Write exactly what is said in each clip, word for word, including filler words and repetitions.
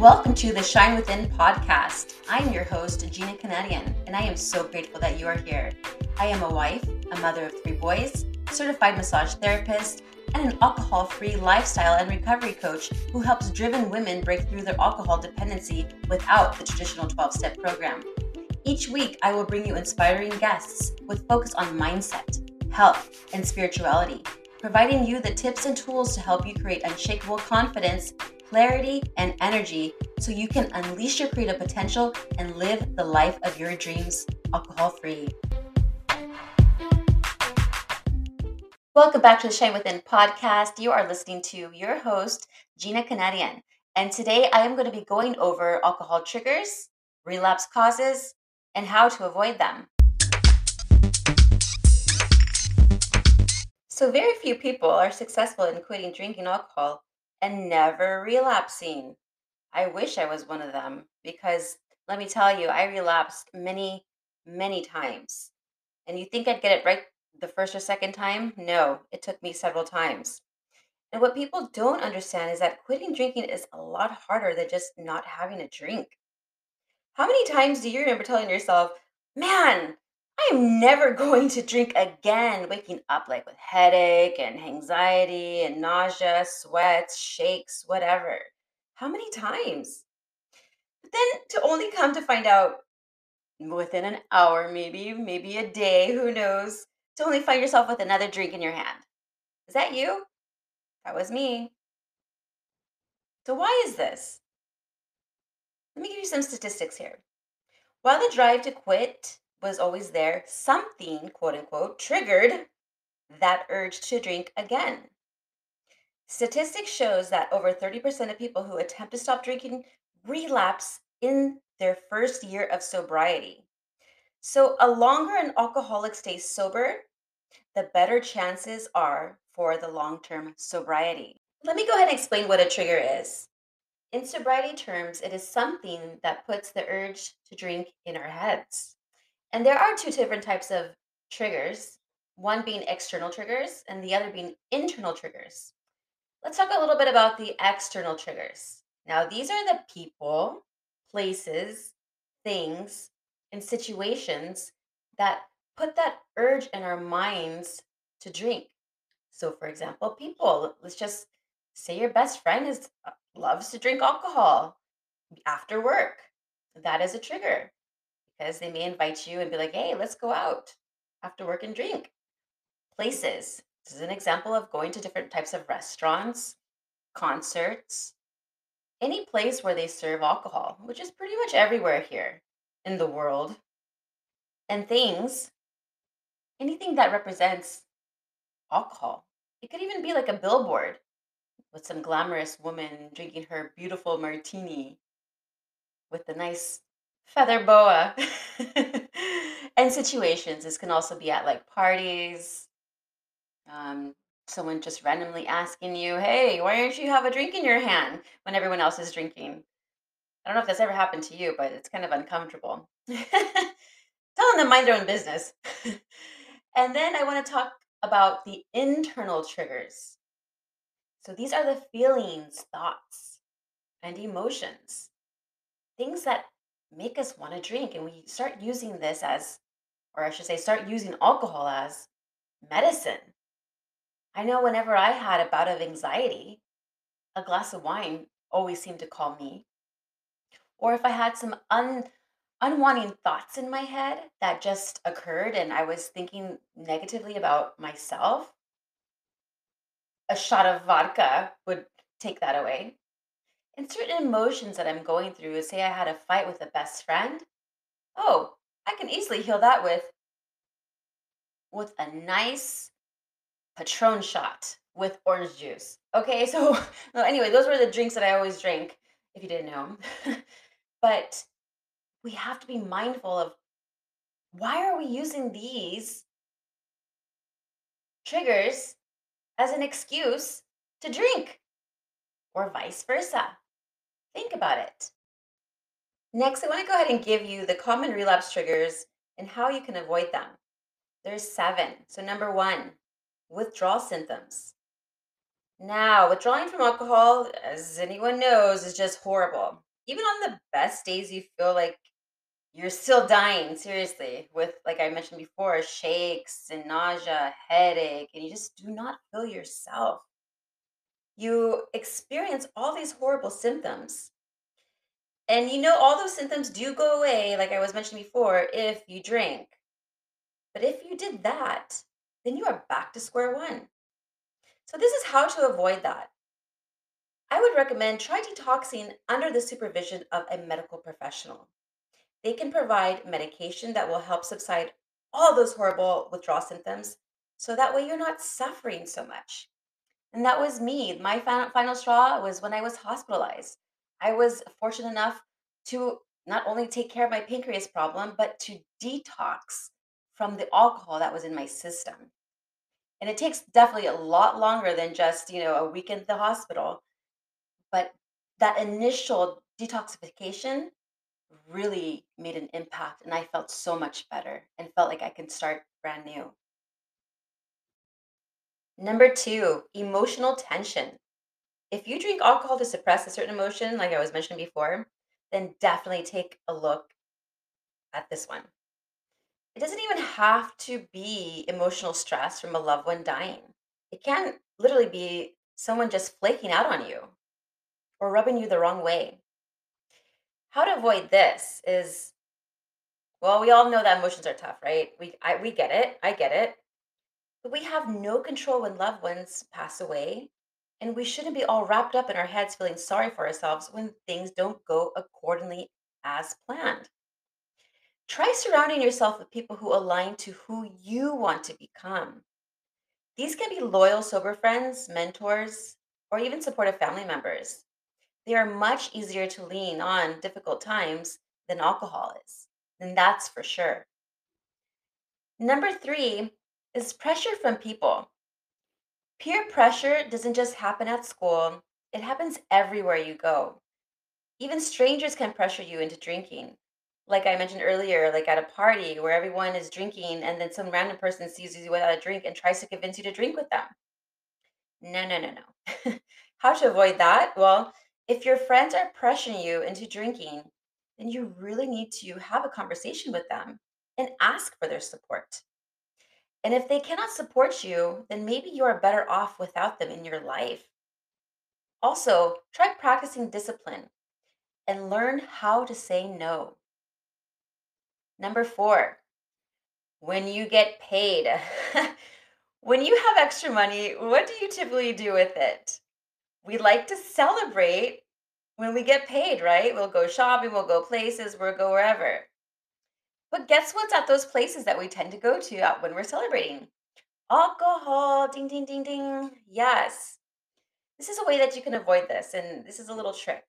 Welcome to the Shine Within Podcast. I'm your host, Gina Kunadian, and I am so grateful that you are here. I am a wife, a mother of three boys, certified massage therapist, and an alcohol-free lifestyle and recovery coach who helps driven women break through their alcohol dependency without the traditional twelve-step program. Each week, I will bring you inspiring guests with focus on mindset, health, and spirituality, providing you the tips and tools to help you create unshakable confidence, clarity, and energy so you can unleash your creative potential and live the life of your dreams, alcohol-free. Welcome back to the Shine Within Podcast. You are listening to your host, Gina Kunadian, and today I am going to be going over alcohol triggers, relapse causes, and how to avoid them. So very few people are successful in quitting drinking alcohol and never relapsing. I wish I was one of them, because let me tell you, I relapsed many, many times. And you think I'd get it right the first or second time? No, it took me several times. And what people don't understand is that quitting drinking is a lot harder than just not having a drink. How many times do you remember telling yourself, man, I am never going to drink again, waking up like with headache and anxiety and nausea, sweats, shakes, whatever. How many times? But then to only come to find out within an hour, maybe, maybe a day, who knows, to only find yourself with another drink in your hand. Is that you? That was me. So why is this? Let me give you some statistics here. While the drive to quit was always there, something, quote unquote, triggered that urge to drink again. Statistics shows that over thirty percent of people who attempt to stop drinking relapse in their first year of sobriety. So the longer an alcoholic stays sober, the better chances are for the long-term sobriety. Let me go ahead and explain what a trigger is. In sobriety terms, it is something that puts the urge to drink in our heads. And there are two different types of triggers, one being external triggers and the other being internal triggers. Let's talk a little bit about the external triggers. Now, these are the people, places, things, and situations that put that urge in our minds to drink. So, for example, people. Let's just say your best friend is loves to drink alcohol after work. That is a trigger, because they may invite you and be like, hey, let's go out after work and drink. Places. This is an example of going to different types of restaurants, concerts, any place where they serve alcohol, which is pretty much everywhere here in the world. And things, anything that represents alcohol. It could even be like a billboard with some glamorous woman drinking her beautiful martini with a nice feather boa. And situations. This can also be at like parties. Um, someone just randomly asking you, hey, why don't you have a drink in your hand when everyone else is drinking? I don't know if that's ever happened to you, but it's kind of uncomfortable. Telling them mind their own business. And then I want to talk about the internal triggers. So these are the feelings, thoughts, and emotions. Things that make us want to drink. And we start using this as, or I should say, start using alcohol as medicine. I know whenever I had a bout of anxiety, a glass of wine always seemed to calm me. Or if I had some un, unwanted thoughts in my head that just occurred and I was thinking negatively about myself, a shot of vodka would take that away. And certain emotions that I'm going through, say I had a fight with a best friend, oh, I can easily heal that with with a nice Patron shot with orange juice. Okay, so well, anyway, those were the drinks that I always drank, if you didn't know. But we have to be mindful of, why are we using these triggers as an excuse to drink, or vice versa? Think about it. Next, I want to go ahead and give you the common relapse triggers and how you can avoid them. There's seven. So number one, withdrawal symptoms. Now, withdrawing from alcohol, as anyone knows, is just horrible. even on the best days, you feel like you're still dying, seriously, with, like I mentioned before, shakes and nausea, headache, and you just do not feel yourself. You experience all these horrible symptoms. And you know, all those symptoms do go away, like I was mentioning before, if you drink. But if you did that, then you are back to square one. So this is how to avoid that. I would recommend try detoxing under the supervision of a medical professional. They can provide medication that will help subside all those horrible withdrawal symptoms, so that way you're not suffering so much. And that was me. My final straw was when I was hospitalized. I was fortunate enough to not only take care of my pancreas problem, but to detox from the alcohol that was in my system. And it takes definitely a lot longer than just, you know, a week in the hospital. But that initial detoxification really made an impact, and I felt so much better and felt like I can start brand new. Number two, emotional tension. If you drink alcohol to suppress a certain emotion, like I was mentioning before, then definitely take a look at this one. It doesn't even have to be emotional stress from a loved one dying. It can literally be someone just flaking out on you or rubbing you the wrong way. How to avoid this is, well, we all know that emotions are tough, right? We I, we get it. I get it. But we have no control when loved ones pass away, and we shouldn't be all wrapped up in our heads feeling sorry for ourselves when things don't go accordingly as planned. Try surrounding yourself with people who align to who you want to become. These can be loyal, sober friends, mentors, or even supportive family members. They are much easier to lean on difficult times than alcohol is, and that's for sure. Number three is pressure from people. Peer pressure doesn't just happen at school, it happens everywhere you go. Even strangers can pressure you into drinking. Like I mentioned earlier, like at a party where everyone is drinking and then some random person sees you without a drink and tries to convince you to drink with them. No, no, no, no. How to avoid that? Well, if your friends are pressuring you into drinking, then you really need to have a conversation with them and ask for their support. And if they cannot support you, then maybe you are better off without them in your life. Also, try practicing discipline and learn how to say no. Number four, when you get paid. When you have extra money, what do you typically do with it? We like to celebrate when we get paid, right? We'll go shopping, we'll go places, we'll go wherever. But guess what's at those places that we tend to go to when we're celebrating? Alcohol, ding, ding, ding, ding. Yes. This is a way that you can avoid this, and this is a little trick.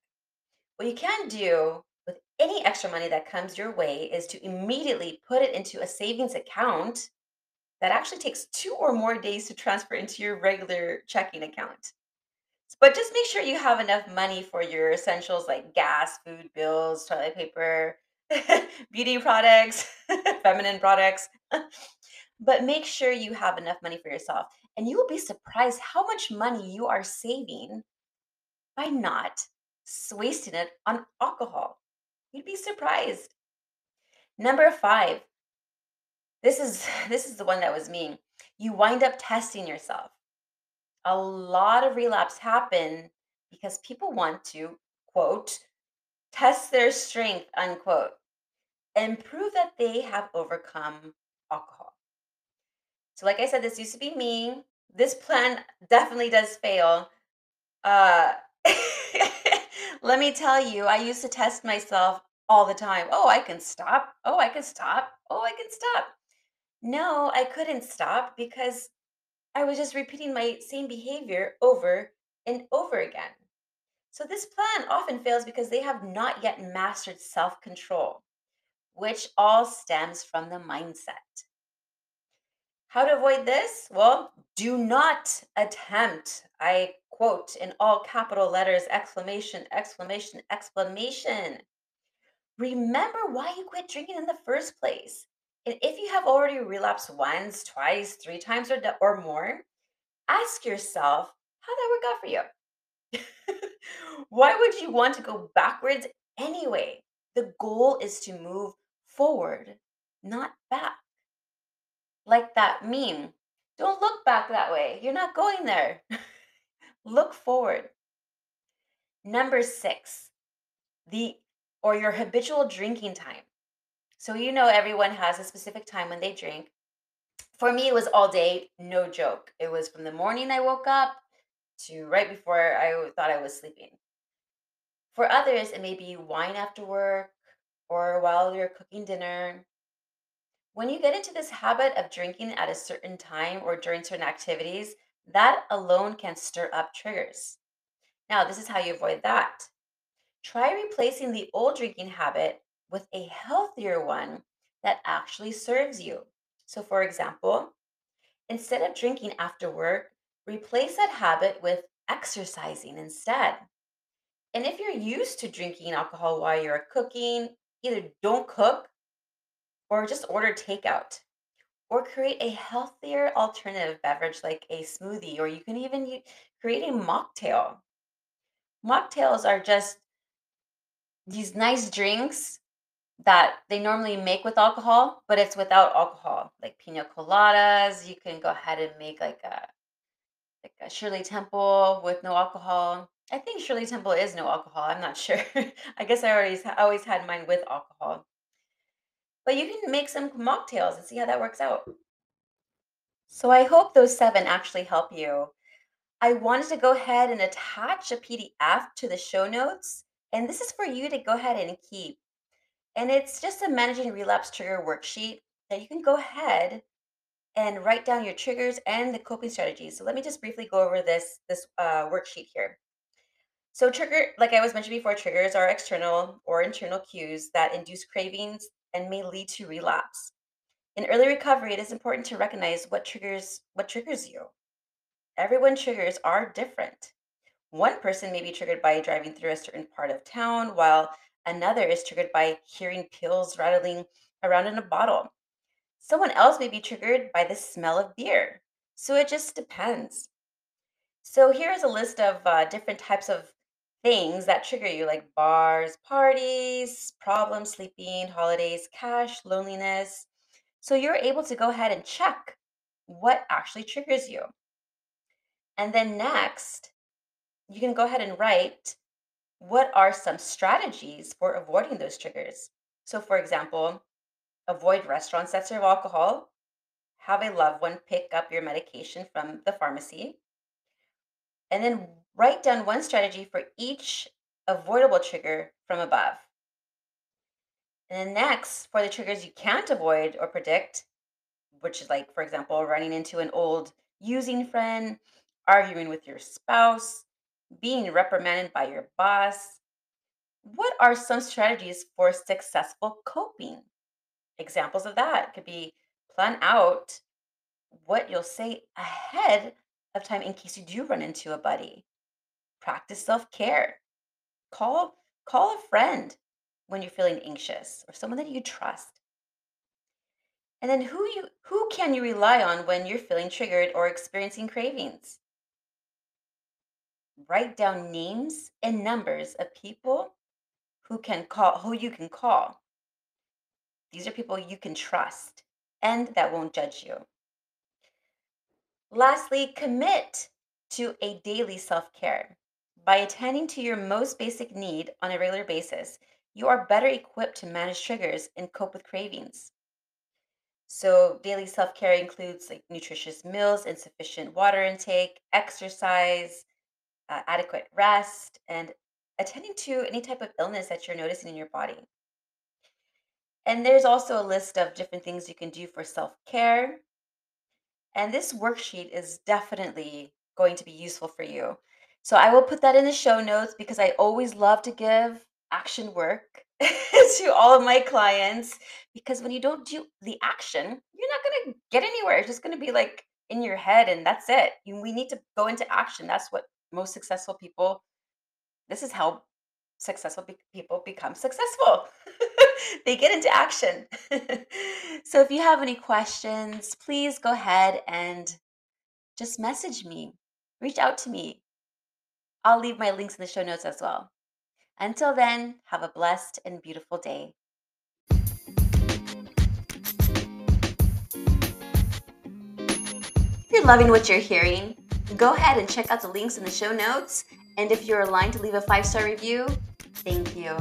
What you can do with any extra money that comes your way is to immediately put it into a savings account that actually takes two or more days to transfer into your regular checking account. But just make sure you have enough money for your essentials like gas, food bills, toilet paper, beauty products, feminine products. But make sure you have enough money for yourself. And you will be surprised how much money you are saving by not wasting it on alcohol. You'd be surprised. Number five. This is, this is the one that was me. You wind up testing yourself. A lot of relapse happen because people want to, quote, test their strength, unquote, and prove that they have overcome alcohol. So like I said, this used to be me. This plan definitely does fail. Uh, let me tell you, I used to test myself all the time. Oh, I can stop. Oh, I can stop. Oh, I can stop. No, I couldn't stop because I was just repeating my same behavior over and over again. So this plan often fails because they have not yet mastered self-control, which all stems from the mindset. How to avoid this? Well, do not attempt. I quote in all capital letters, exclamation, exclamation, exclamation. Remember why you quit drinking in the first place. And if you have already relapsed once, twice, three times, or, or more, ask yourself how that worked out for you. Why would you want to go backwards anyway. The goal is to move forward, not back. Like that meme, don't look back that way. You're not going there. Look forward. Number six, the or your habitual drinking time. So you know everyone has a specific time when they drink. For me, it was all day, no joke. It was from the morning I woke up to right before I thought I was sleeping. For others, it may be wine after work or while you're cooking dinner. When you get into this habit of drinking at a certain time or during certain activities, that alone can stir up triggers. Now, this is how you avoid that. Try replacing the old drinking habit with a healthier one that actually serves you. So for example, instead of drinking after work, replace that habit with exercising instead. And if you're used to drinking alcohol while you're cooking, either don't cook or just order takeout, or create a healthier alternative beverage like a smoothie, or you can even create a mocktail. Mocktails are just these nice drinks that they normally make with alcohol, but it's without alcohol, like pina coladas. You can go ahead and make like a, like a Shirley Temple with no alcohol. I think Shirley Temple is no alcohol. I'm not sure. I guess I always, always had mine with alcohol. But you can make some mocktails and see how that works out. So I hope those seven actually help you. I wanted to go ahead and attach a P D F to the show notes. And this is for you to go ahead and keep. And it's just a managing relapse trigger worksheet that you can go ahead and write down your triggers and the coping strategies. So let me just briefly go over this, this uh, worksheet here. So trigger, like I was mentioning before, triggers are external or internal cues that induce cravings and may lead to relapse. In early recovery, it is important to recognize what triggers what triggers you. Everyone's triggers are different. One person may be triggered by driving through a certain part of town, while another is triggered by hearing pills rattling around in a bottle. Someone else may be triggered by the smell of beer. So it just depends. So here is a list of uh, different types of things that trigger you, like bars, parties, problems, sleeping, holidays, cash, loneliness. So you're able to go ahead and check what actually triggers you. And then next, you can go ahead and write what are some strategies for avoiding those triggers. So for example, avoid restaurants that serve alcohol, have a loved one pick up your medication from the pharmacy, and then write down one strategy for each avoidable trigger from above. And then next, for the triggers you can't avoid or predict, which is like, for example, running into an old using friend, arguing with your spouse, being reprimanded by your boss. What are some strategies for successful coping? Examples of that could be plan out what you'll say ahead of time in case you do run into a buddy. Practice self-care. Call, call a friend when you're feeling anxious, or someone that you trust. And then who you who can you rely on when you're feeling triggered or experiencing cravings? Write down names and numbers of people who can call, who you can call. These are people you can trust and that won't judge you. Lastly, commit to a daily self-care. By attending to your most basic need on a regular basis, you are better equipped to manage triggers and cope with cravings. So daily self-care includes like nutritious meals, insufficient water intake, exercise, uh, adequate rest, and attending to any type of illness that you're noticing in your body. And there's also a list of different things you can do for self-care. And this worksheet is definitely going to be useful for you. So I will put that in the show notes because I always love to give action work to all of my clients, because when you don't do the action, you're not going to get anywhere. It's just going to be like in your head and that's it. You, we need to go into action. That's what most successful people, this is how successful be- people become successful. They get into action. So if you have any questions, please go ahead and just message me, reach out to me. I'll leave my links in the show notes as well. Until then, have a blessed and beautiful day. If you're loving what you're hearing, go ahead and check out the links in the show notes. And if you're aligned to leave a five-star review, thank you.